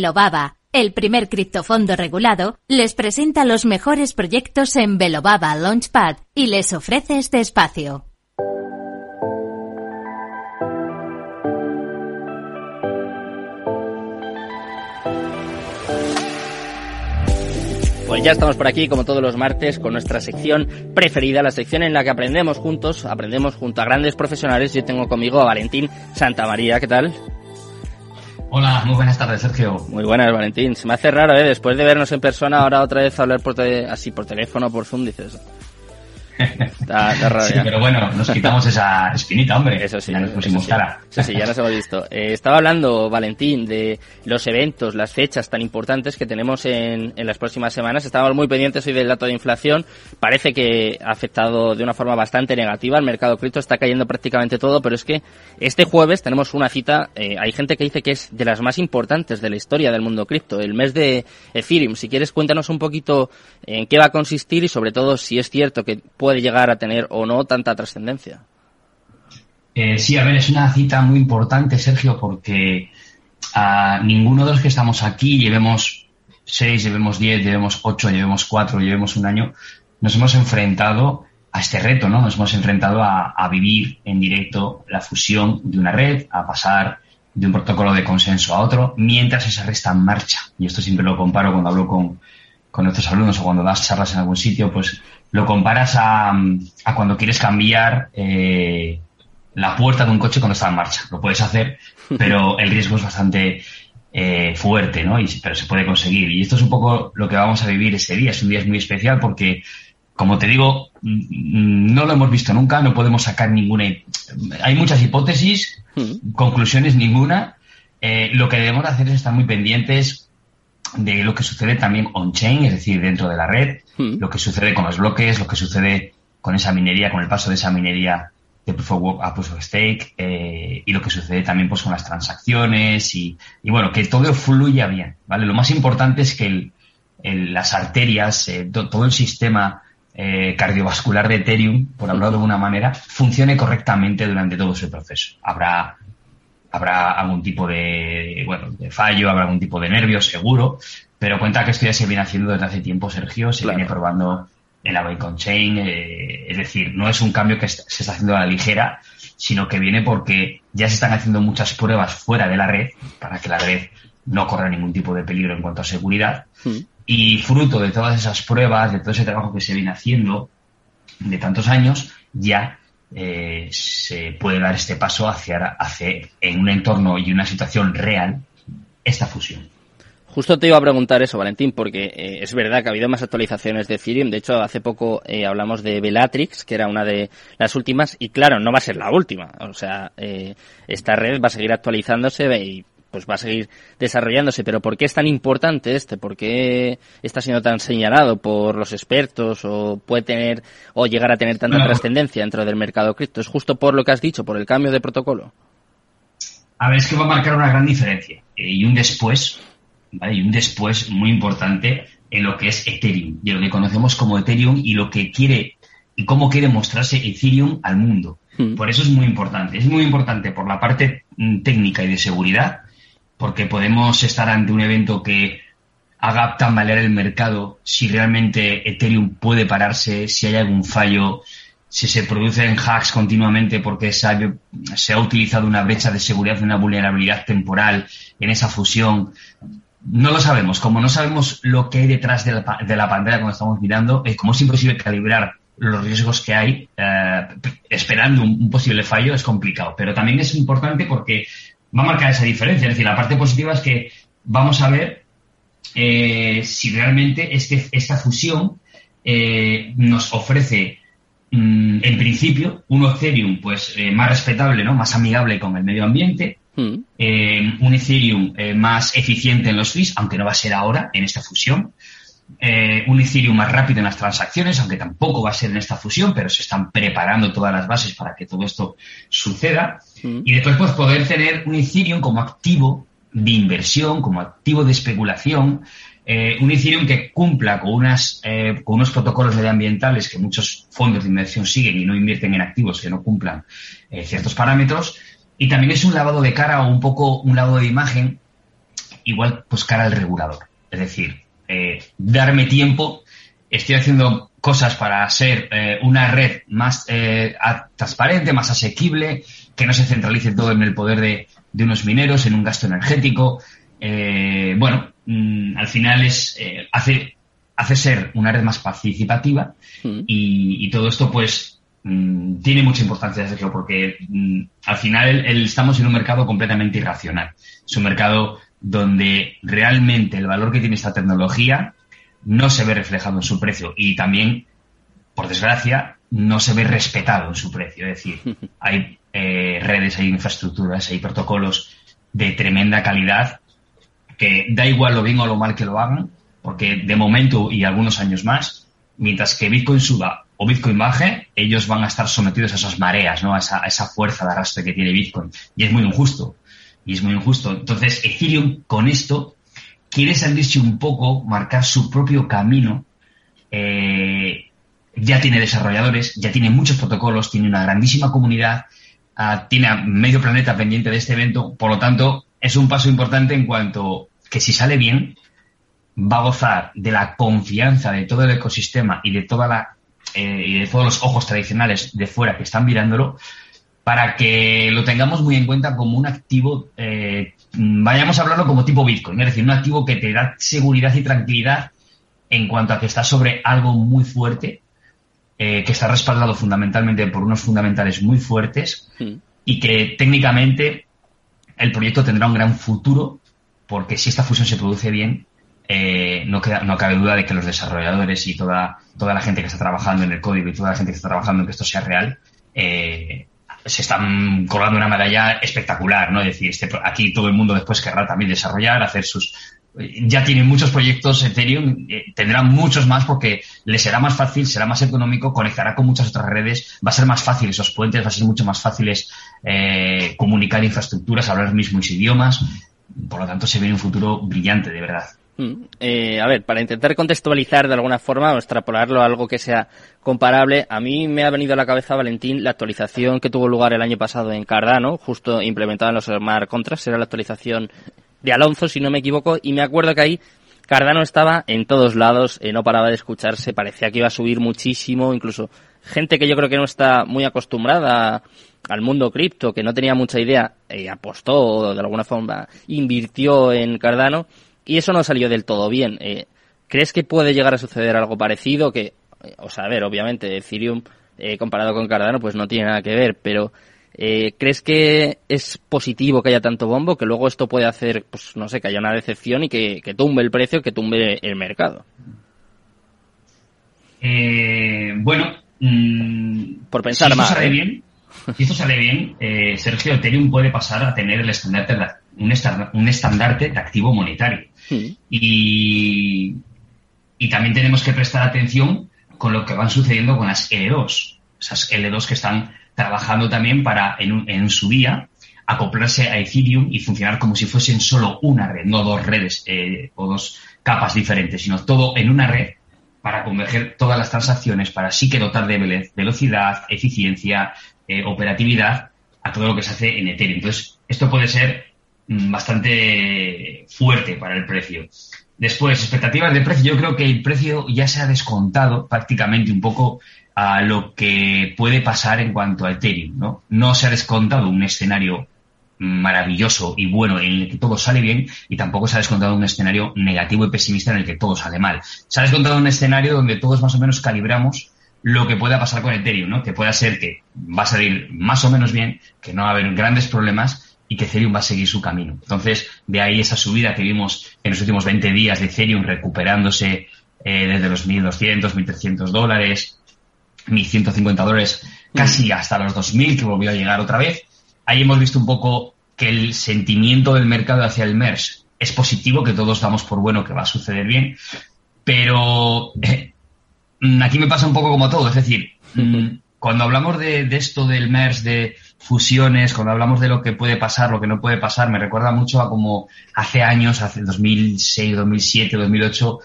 Belobaba, el primer criptofondo regulado, les presenta los mejores proyectos en Belobaba Launchpad y les ofrece este espacio. Pues ya estamos por aquí, como todos los martes, con nuestra sección preferida, la sección en la que aprendemos junto a grandes profesionales. Yo tengo conmigo a Valentín Santamaría. ¿Qué tal? Hola, muy buenas tardes, Sergio. Muy buenas, Valentín. Se me hace raro, después de vernos en persona, ahora otra vez hablar por teléfono, por Zoom, dices... Está raro. Sí, pero bueno, nos quitamos esa espinita, hombre. Eso sí, ya nos pusimos cara. Sí, ya nos hemos visto. Estaba hablando, Valentín, de los eventos, las fechas tan importantes que tenemos en las próximas semanas. Estábamos muy pendientes hoy del dato de inflación. Parece que ha afectado de una forma bastante negativa al mercado cripto. Está cayendo prácticamente todo, pero es que este jueves tenemos una cita. Hay gente que dice que es de las más importantes de la historia del mundo cripto, el mes de Ethereum. Si quieres, cuéntanos un poquito en qué va a consistir y sobre todo si es cierto que puede llegar a tener o no tanta trascendencia. Sí, a ver, es una cita muy importante, Sergio, porque a ninguno de los que estamos aquí, llevemos 6, llevemos 10, llevemos 8, llevemos 4, llevemos un año, nos hemos enfrentado a este reto, ¿no? Nos hemos enfrentado a vivir en directo la fusión de una red, a pasar de un protocolo de consenso a otro, mientras esa red está en marcha. Y esto siempre lo comparo cuando hablo con nuestros alumnos o cuando das charlas en algún sitio, pues lo comparas a cuando quieres cambiar la puerta de un coche cuando está en marcha. Lo puedes hacer, pero el riesgo es bastante fuerte, ¿no? Pero se puede conseguir. Y esto es un poco lo que vamos a vivir ese día. Es un día muy especial porque, como te digo, no lo hemos visto nunca, no podemos sacar ninguna... Hay muchas hipótesis, conclusiones ninguna. Lo que debemos hacer es estar muy pendientes de lo que sucede también on-chain, es decir, dentro de la red, lo que sucede con los bloques, lo que sucede con esa minería, con el paso de esa minería de Proof of Work a Proof of Stake, y lo que sucede también pues con las transacciones y bueno, que todo fluya bien, ¿vale? Lo más importante es que las arterias, todo el sistema cardiovascular de Ethereum, por hablar de alguna manera, funcione correctamente durante todo ese proceso. Habrá algún tipo de fallo, habrá algún tipo de nervio, seguro, pero cuenta que esto ya se viene haciendo desde hace tiempo, Sergio, viene probando en la Beacon Chain, es decir, no es un cambio que se está haciendo a la ligera, sino que viene porque ya se están haciendo muchas pruebas fuera de la red para que la red no corra ningún tipo de peligro en cuanto a seguridad, y fruto de todas esas pruebas, de todo ese trabajo que se viene haciendo de tantos años, ya se puede dar este paso hacia en un entorno y una situación real esta fusión. Justo te iba a preguntar eso, Valentín, porque es verdad que ha habido más actualizaciones de Ethereum. De hecho, hace poco hablamos de Bellatrix, que era una de las últimas, y claro, no va a ser la última. O sea, esta red va a seguir actualizándose y pues va a seguir desarrollándose. Pero ¿por qué es tan importante este? ¿Por qué está siendo tan señalado por los expertos o puede tener o llegar a tener tanta trascendencia dentro del mercado cripto? ¿Es justo por lo que has dicho, por el cambio de protocolo? A ver, es que va a marcar una gran diferencia y un después, ¿vale? Y un después muy importante en lo que es Ethereum y en lo que conocemos como Ethereum y lo que quiere y cómo quiere mostrarse Ethereum al mundo. Por eso es muy importante. Es muy importante por la parte técnica y de seguridad, porque podemos estar ante un evento que haga tambalear el mercado si realmente Ethereum puede pararse, si hay algún fallo, si se producen hacks continuamente porque se ha utilizado una brecha de seguridad, una vulnerabilidad temporal en esa fusión. No lo sabemos. Como no sabemos lo que hay detrás de la pantalla cuando estamos mirando, como es imposible calibrar los riesgos que hay, esperando un posible fallo, es complicado. Pero también es importante porque va a marcar esa diferencia. Es decir, la parte positiva es que vamos a ver si realmente esta fusión nos ofrece, en principio, un Ethereum pues más respetable, ¿no? Más amigable con el medio ambiente, un Ethereum más eficiente en los fees, aunque no va a ser ahora en esta fusión, un Ethereum más rápido en las transacciones, aunque tampoco va a ser en esta fusión, pero se están preparando todas las bases para que todo esto suceda. Y después pues poder tener un Ethereum como activo de inversión, como activo de especulación, un Ethereum que cumpla con unos protocolos medioambientales que muchos fondos de inversión siguen y no invierten en activos que no cumplan ciertos parámetros. Y también es un lavado de cara o un poco un lavado de imagen igual buscar al regulador. Es decir, darme tiempo. Estoy haciendo cosas para ser una red más transparente, más asequible, que no se centralice todo en el poder de unos mineros, en un gasto energético. Al final es hace ser una red más participativa y todo esto pues tiene mucha importancia, Sergio, porque al final estamos en un mercado completamente irracional. Es un mercado donde realmente el valor que tiene esta tecnología no se ve reflejado en su precio y también, por desgracia, no se ve respetado en su precio. Es decir, hay redes, hay infraestructuras, hay protocolos de tremenda calidad que da igual lo bien o lo mal que lo hagan, porque de momento y algunos años más, mientras que Bitcoin suba o Bitcoin baje, ellos van a estar sometidos a esas mareas, ¿no? A esa fuerza de arrastre que tiene Bitcoin. Y es muy injusto. Entonces, Ethereum con esto quiere salirse un poco, marcar su propio camino. Ya tiene desarrolladores, ya tiene muchos protocolos, tiene una grandísima comunidad, tiene a medio planeta pendiente de este evento. Por lo tanto, es un paso importante en cuanto que si sale bien, va a gozar de la confianza de todo el ecosistema y de y de todos los ojos tradicionales de fuera que están mirándolo, para que lo tengamos muy en cuenta como un activo, vayamos a hablarlo como tipo Bitcoin, es decir, un activo que te da seguridad y tranquilidad en cuanto a que está sobre algo muy fuerte, que está respaldado fundamentalmente por unos fundamentales muy fuertes y que técnicamente el proyecto tendrá un gran futuro, porque si esta fusión se produce bien, no cabe duda de que los desarrolladores y toda la gente que está trabajando en el código y toda la gente que está trabajando en que esto sea real, se están colgando una medalla espectacular, ¿no? Es decir, aquí todo el mundo después querrá también desarrollar, hacer sus... Ya tienen muchos proyectos Ethereum, tendrán muchos más porque les será más fácil, será más económico, conectará con muchas otras redes, va a ser más fácil esos puentes, va a ser mucho más fáciles comunicar infraestructuras, hablar mismos idiomas. Por lo tanto, se viene un futuro brillante, de verdad. Para intentar contextualizar de alguna forma o extrapolarlo a algo que sea comparable, a mí me ha venido a la cabeza, Valentín, la actualización que tuvo lugar el año pasado en Cardano, justo implementada en los smart contracts, era la actualización de Alonso, si no me equivoco, y me acuerdo que ahí Cardano estaba en todos lados, no paraba de escucharse, parecía que iba a subir muchísimo, incluso gente que yo creo que no está muy acostumbrada al mundo cripto, que no tenía mucha idea, apostó o de alguna forma invirtió en Cardano. Y eso no salió del todo bien. ¿Crees que puede llegar a suceder algo parecido? Que, obviamente, Ethereum comparado con Cardano pues no tiene nada que ver, pero ¿crees que es positivo que haya tanto bombo? Que luego esto puede hacer, pues no sé, que haya una decepción y que tumbe el precio, que tumbe el mercado. Por pensar más. Si esto sale bien, Sergio, Ethereum puede pasar a tener el estandarte un estandarte de activo monetario. Sí. Y también tenemos que prestar atención con lo que van sucediendo con las L2. Esas L2 que están trabajando también para, en su día, acoplarse a Ethereum y funcionar como si fuesen solo una red, no dos redes o dos capas diferentes, sino todo en una red para converger todas las transacciones, para así que dotar de velocidad, eficiencia, operatividad a todo lo que se hace en Ethereum. Entonces, esto puede ser bastante fuerte para el precio. Después, expectativas de precio. Yo creo que el precio ya se ha descontado prácticamente un poco a lo que puede pasar en cuanto a Ethereum, ¿no? No se ha descontado un escenario maravilloso y bueno en el que todo sale bien, y tampoco se ha descontado un escenario negativo y pesimista en el que todo sale mal. Se ha descontado un escenario donde todos más o menos calibramos lo que pueda pasar con Ethereum, ¿no? Que pueda ser que va a salir más o menos bien, que no va a haber grandes problemas y que Ethereum va a seguir su camino. Entonces, de ahí esa subida que vimos en los últimos 20 días de Ethereum recuperándose desde los $1,200, $1,300, $1,150, casi hasta los $2,000, que volvió a llegar otra vez. Ahí hemos visto un poco que el sentimiento del mercado hacia el MERS es positivo, que todos damos por bueno que va a suceder bien, pero aquí me pasa un poco como todo. Es decir, cuando hablamos de esto del MERS, de fusiones, cuando hablamos de lo que puede pasar, lo que no puede pasar, me recuerda mucho a como hace años, hace 2006, 2007, 2008,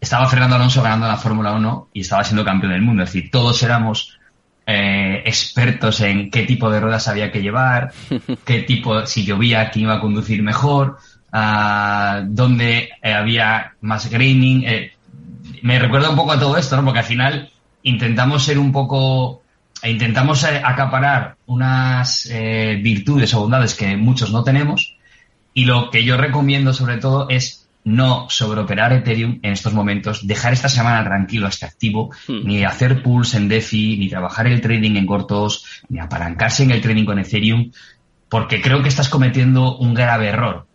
estaba Fernando Alonso ganando la Fórmula 1 y estaba siendo campeón del mundo. Es decir, todos éramos expertos en qué tipo de ruedas había que llevar, qué tipo, si llovía, quién iba a conducir mejor. donde había más greening. Me recuerda un poco a todo esto, ¿no? Porque al final intentamos ser un poco... Intentamos acaparar unas virtudes o bondades que muchos no tenemos, y lo que yo recomiendo sobre todo es no sobreoperar Ethereum en estos momentos, dejar esta semana tranquilo este activo, ni hacer pools en DeFi, ni trabajar el trading en cortos, ni apalancarse en el trading con Ethereum, porque creo que estás cometiendo un grave error.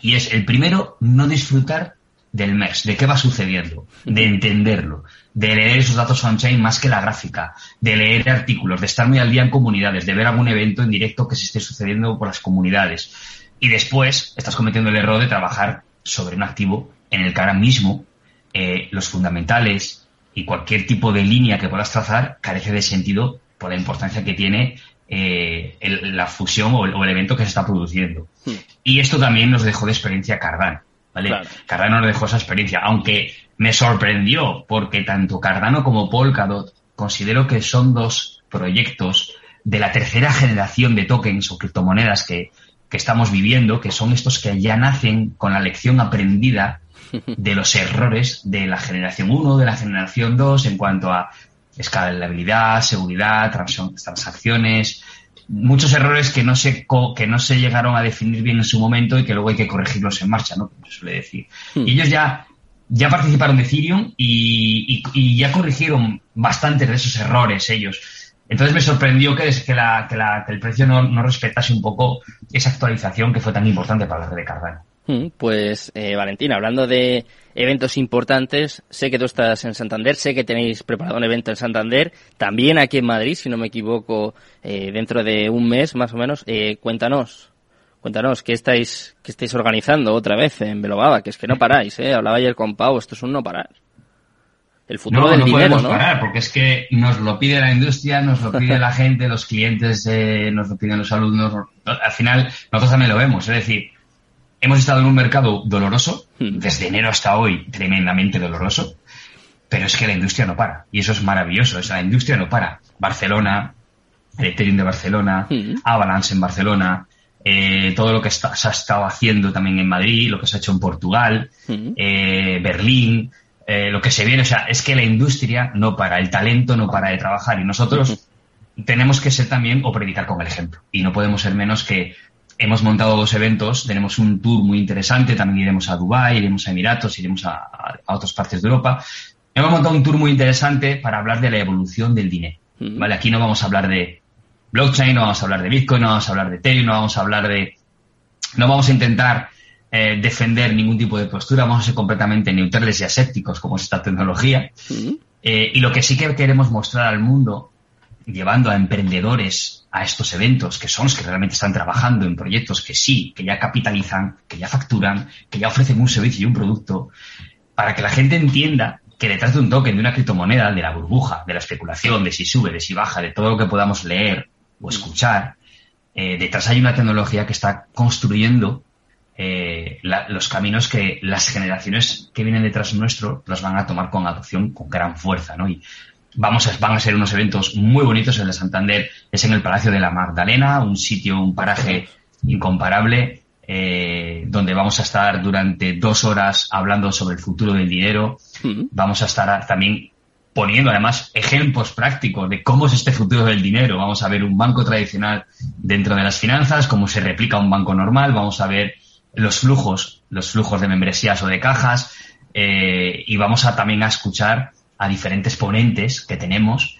Y es el primero, no disfrutar del MERS, de qué va sucediendo, de entenderlo, de leer esos datos on-chain más que la gráfica, de leer artículos, de estar muy al día en comunidades, de ver algún evento en directo que se esté sucediendo por las comunidades. Y después estás cometiendo el error de trabajar sobre un activo en el que ahora mismo los fundamentales y cualquier tipo de línea que puedas trazar carece de sentido por la importancia que tiene la fusión o el evento que se está produciendo. Y esto también nos dejó de experiencia Cardano, ¿vale? Claro. Cardano nos dejó esa experiencia, aunque me sorprendió porque tanto Cardano como Polkadot considero que son dos proyectos de la tercera generación de tokens o criptomonedas que estamos viviendo, que son estos que ya nacen con la lección aprendida de los errores de la generación 1, de la generación 2 en cuanto a escalabilidad, seguridad, transacciones... Muchos errores que no se llegaron a definir bien en su momento y que luego hay que corregirlos en marcha, ¿no? Como se suele decir. Y ellos ya participaron de Ethereum y ya corrigieron bastantes de esos errores ellos. Entonces me sorprendió que el precio no respetase un poco esa actualización que fue tan importante para la red de Cardano. Pues, Valentín, hablando de eventos importantes, sé que tú estás en Santander, sé que tenéis preparado un evento en Santander, también aquí en Madrid, si no me equivoco, dentro de un mes más o menos. Cuéntanos, ¿qué estáis organizando otra vez en Belobaba? Que es que no paráis, hablaba ayer con Pau, esto es un no parar. El futuro del dinero, ¿no? No podemos parar, porque es que nos lo pide la industria, nos lo pide la gente, los clientes, nos lo piden los alumnos, al final nosotros también lo vemos, es decir... Hemos estado en un mercado doloroso, desde enero hasta hoy, tremendamente doloroso, pero es que la industria no para, y eso es maravilloso, o sea, la industria no para. Barcelona, el Ethereum de Barcelona, Avalanche en Barcelona, todo lo que se ha estado haciendo también en Madrid, lo que se ha hecho en Portugal, Berlín, lo que se viene, o sea, es que la industria no para, el talento no para de trabajar, y nosotros tenemos que ser también, o predicar con el ejemplo, y no podemos ser menos que... Hemos montado dos eventos, tenemos un tour muy interesante, también iremos a Dubái, iremos a Emiratos, iremos a otras partes de Europa. Hemos montado un tour muy interesante para hablar de la evolución del dinero, ¿vale? Aquí no vamos a hablar de blockchain, no vamos a hablar de Bitcoin, no vamos a hablar de Ethereum, no vamos a hablar de... No vamos a intentar defender ningún tipo de postura, vamos a ser completamente neutrales y asépticos como es esta tecnología. Y lo que sí que queremos mostrar al mundo, llevando a emprendedores a estos eventos, que son los que realmente están trabajando en proyectos que ya capitalizan, que ya facturan, que ya ofrecen un servicio y un producto, para que la gente entienda que detrás de un token, de una criptomoneda, de la burbuja, de la especulación, de si sube, de si baja, de todo lo que podamos leer o escuchar, detrás hay una tecnología que está construyendo los caminos que las generaciones que vienen detrás nuestro los van a tomar con adopción, con gran fuerza, ¿no? Y van a ser unos eventos muy bonitos. El de Santander es en el Palacio de la Magdalena, un paraje incomparable, donde vamos a estar durante 2 horas hablando sobre el futuro del dinero. Vamos a estar también poniendo además ejemplos prácticos de cómo es este futuro del dinero. Vamos a ver un banco tradicional dentro de las finanzas, cómo se replica un banco normal. Vamos a ver los flujos de membresías o de cajas, y vamos a también a escuchar a diferentes ponentes que tenemos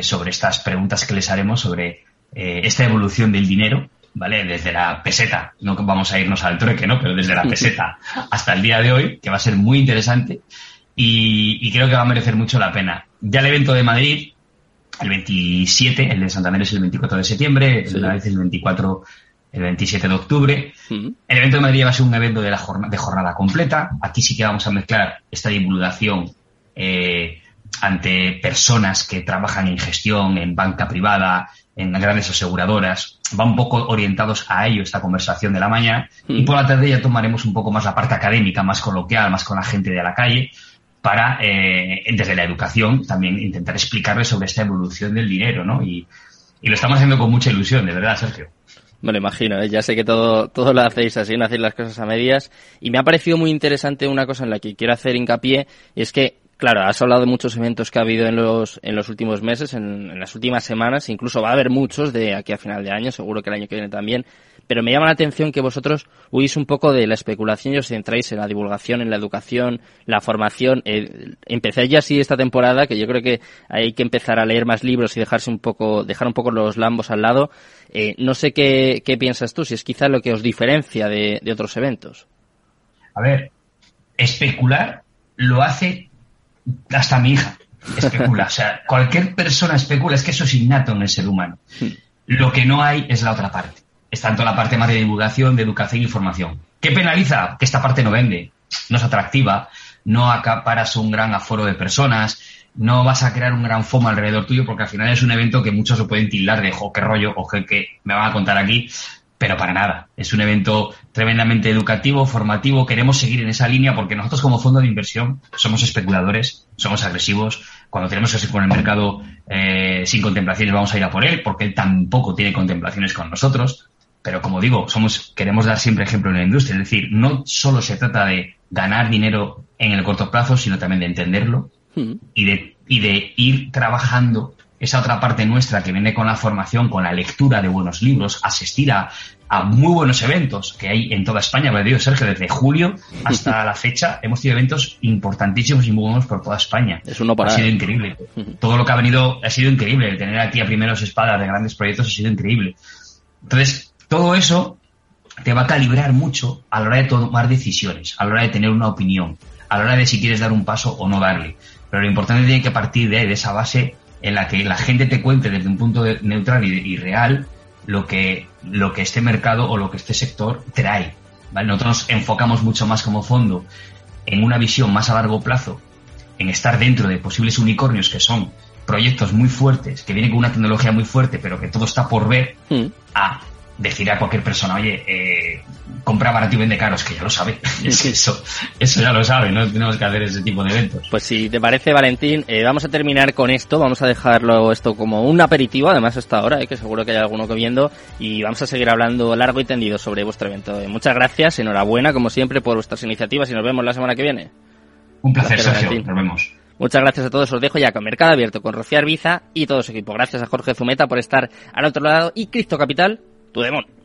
sobre estas preguntas que les haremos sobre esta evolución del dinero, ¿vale? Desde la peseta, no vamos a irnos al trueque, ¿no? Pero desde la peseta hasta el día de hoy, que va a ser muy interesante y creo que va a merecer mucho la pena. Ya el evento de Madrid, el 27, el de Santander es el 24 de septiembre, sí. La vez es el 27 de octubre. El evento de Madrid va a ser un evento de jornada completa. Aquí sí que vamos a mezclar esta divulgación ante personas que trabajan en gestión, en banca privada, en grandes aseguradoras. Va un poco orientados a ello esta conversación de la mañana, y por la tarde ya tomaremos un poco más la parte académica, más coloquial, más con la gente de la calle, para desde la educación también intentar explicarles sobre esta evolución del dinero, ¿no? Y lo estamos haciendo con mucha ilusión, de verdad, Sergio. Me lo imagino, ¿eh? Ya sé que todo lo hacéis así, no hacéis las cosas a medias. Y me ha parecido muy interesante una cosa en la que quiero hacer hincapié, y es que, claro, has hablado de muchos eventos que ha habido en los últimos meses, en las últimas semanas, incluso va a haber muchos de aquí a final de año, seguro que el año que viene también, pero me llama la atención que vosotros huís un poco de la especulación y os centráis en la divulgación, en la educación, la formación. Empecé ya así esta temporada, que yo creo que hay que empezar a leer más libros y dejar un poco los lambos al lado. No sé qué piensas tú, si es quizá lo que os diferencia de otros eventos. A ver, especular lo hace hasta mi hija, especula. O sea, cualquier persona especula, es que eso es innato en el ser humano. Lo que no hay es la otra parte. Es tanto la parte más de divulgación, de educación y formación. ¿Qué penaliza? Que esta parte no vende, no es atractiva, no acaparas un gran aforo de personas, no vas a crear un gran FOMO alrededor tuyo, porque al final es un evento que muchos lo pueden tildar de jo, qué rollo, o que me van a contar aquí, pero para nada. Es un evento tremendamente educativo, formativo. Queremos seguir en esa línea porque nosotros como fondo de inversión somos especuladores, somos agresivos. Cuando tenemos que ir con el mercado sin contemplaciones vamos a ir a por él, porque él tampoco tiene contemplaciones con nosotros. Pero como digo, queremos dar siempre ejemplo en la industria. Es decir, no solo se trata de ganar dinero en el corto plazo, sino también de entenderlo y de ir trabajando esa otra parte nuestra que viene con la formación, con la lectura de buenos libros, asistir a muy buenos eventos que hay en toda España. Me digo, Sergio, desde julio hasta la fecha hemos tenido eventos importantísimos y muy buenos por toda España. Es uno para... Ha sido increíble. Todo lo que ha venido ha sido increíble. Tener aquí a primeros espadas de grandes proyectos ha sido increíble. Entonces, todo eso te va a calibrar mucho a la hora de tomar decisiones, a la hora de tener una opinión, a la hora de si quieres dar un paso o no darle. Pero lo importante tiene que partir de esa base en la que la gente te cuente desde un punto neutral y real lo que este mercado o lo que este sector trae, ¿vale? Nosotros nos enfocamos mucho más como fondo en una visión más a largo plazo, en estar dentro de posibles unicornios que son proyectos muy fuertes, que vienen con una tecnología muy fuerte, pero que todo está por ver, a decir a cualquier persona, oye, compra barato y vende caro, es que ya lo sabe. Es que eso ya lo sabe, no tenemos que hacer ese tipo de eventos. Pues si te parece, Valentín, vamos a terminar con esto, vamos a dejarlo esto como un aperitivo, además hasta ahora, que seguro que hay alguno que viendo, y vamos a seguir hablando largo y tendido sobre vuestro evento. Muchas gracias, enhorabuena, como siempre, por vuestras iniciativas, y nos vemos la semana que viene. Un placer, Sergio, Valentín. Nos vemos. Muchas gracias a todos, os dejo ya con Mercado Abierto, con Rocío Arbiza y todo su equipo. Gracias a Jorge Zumeta por estar al otro lado y Cristo Capital, tu demonio.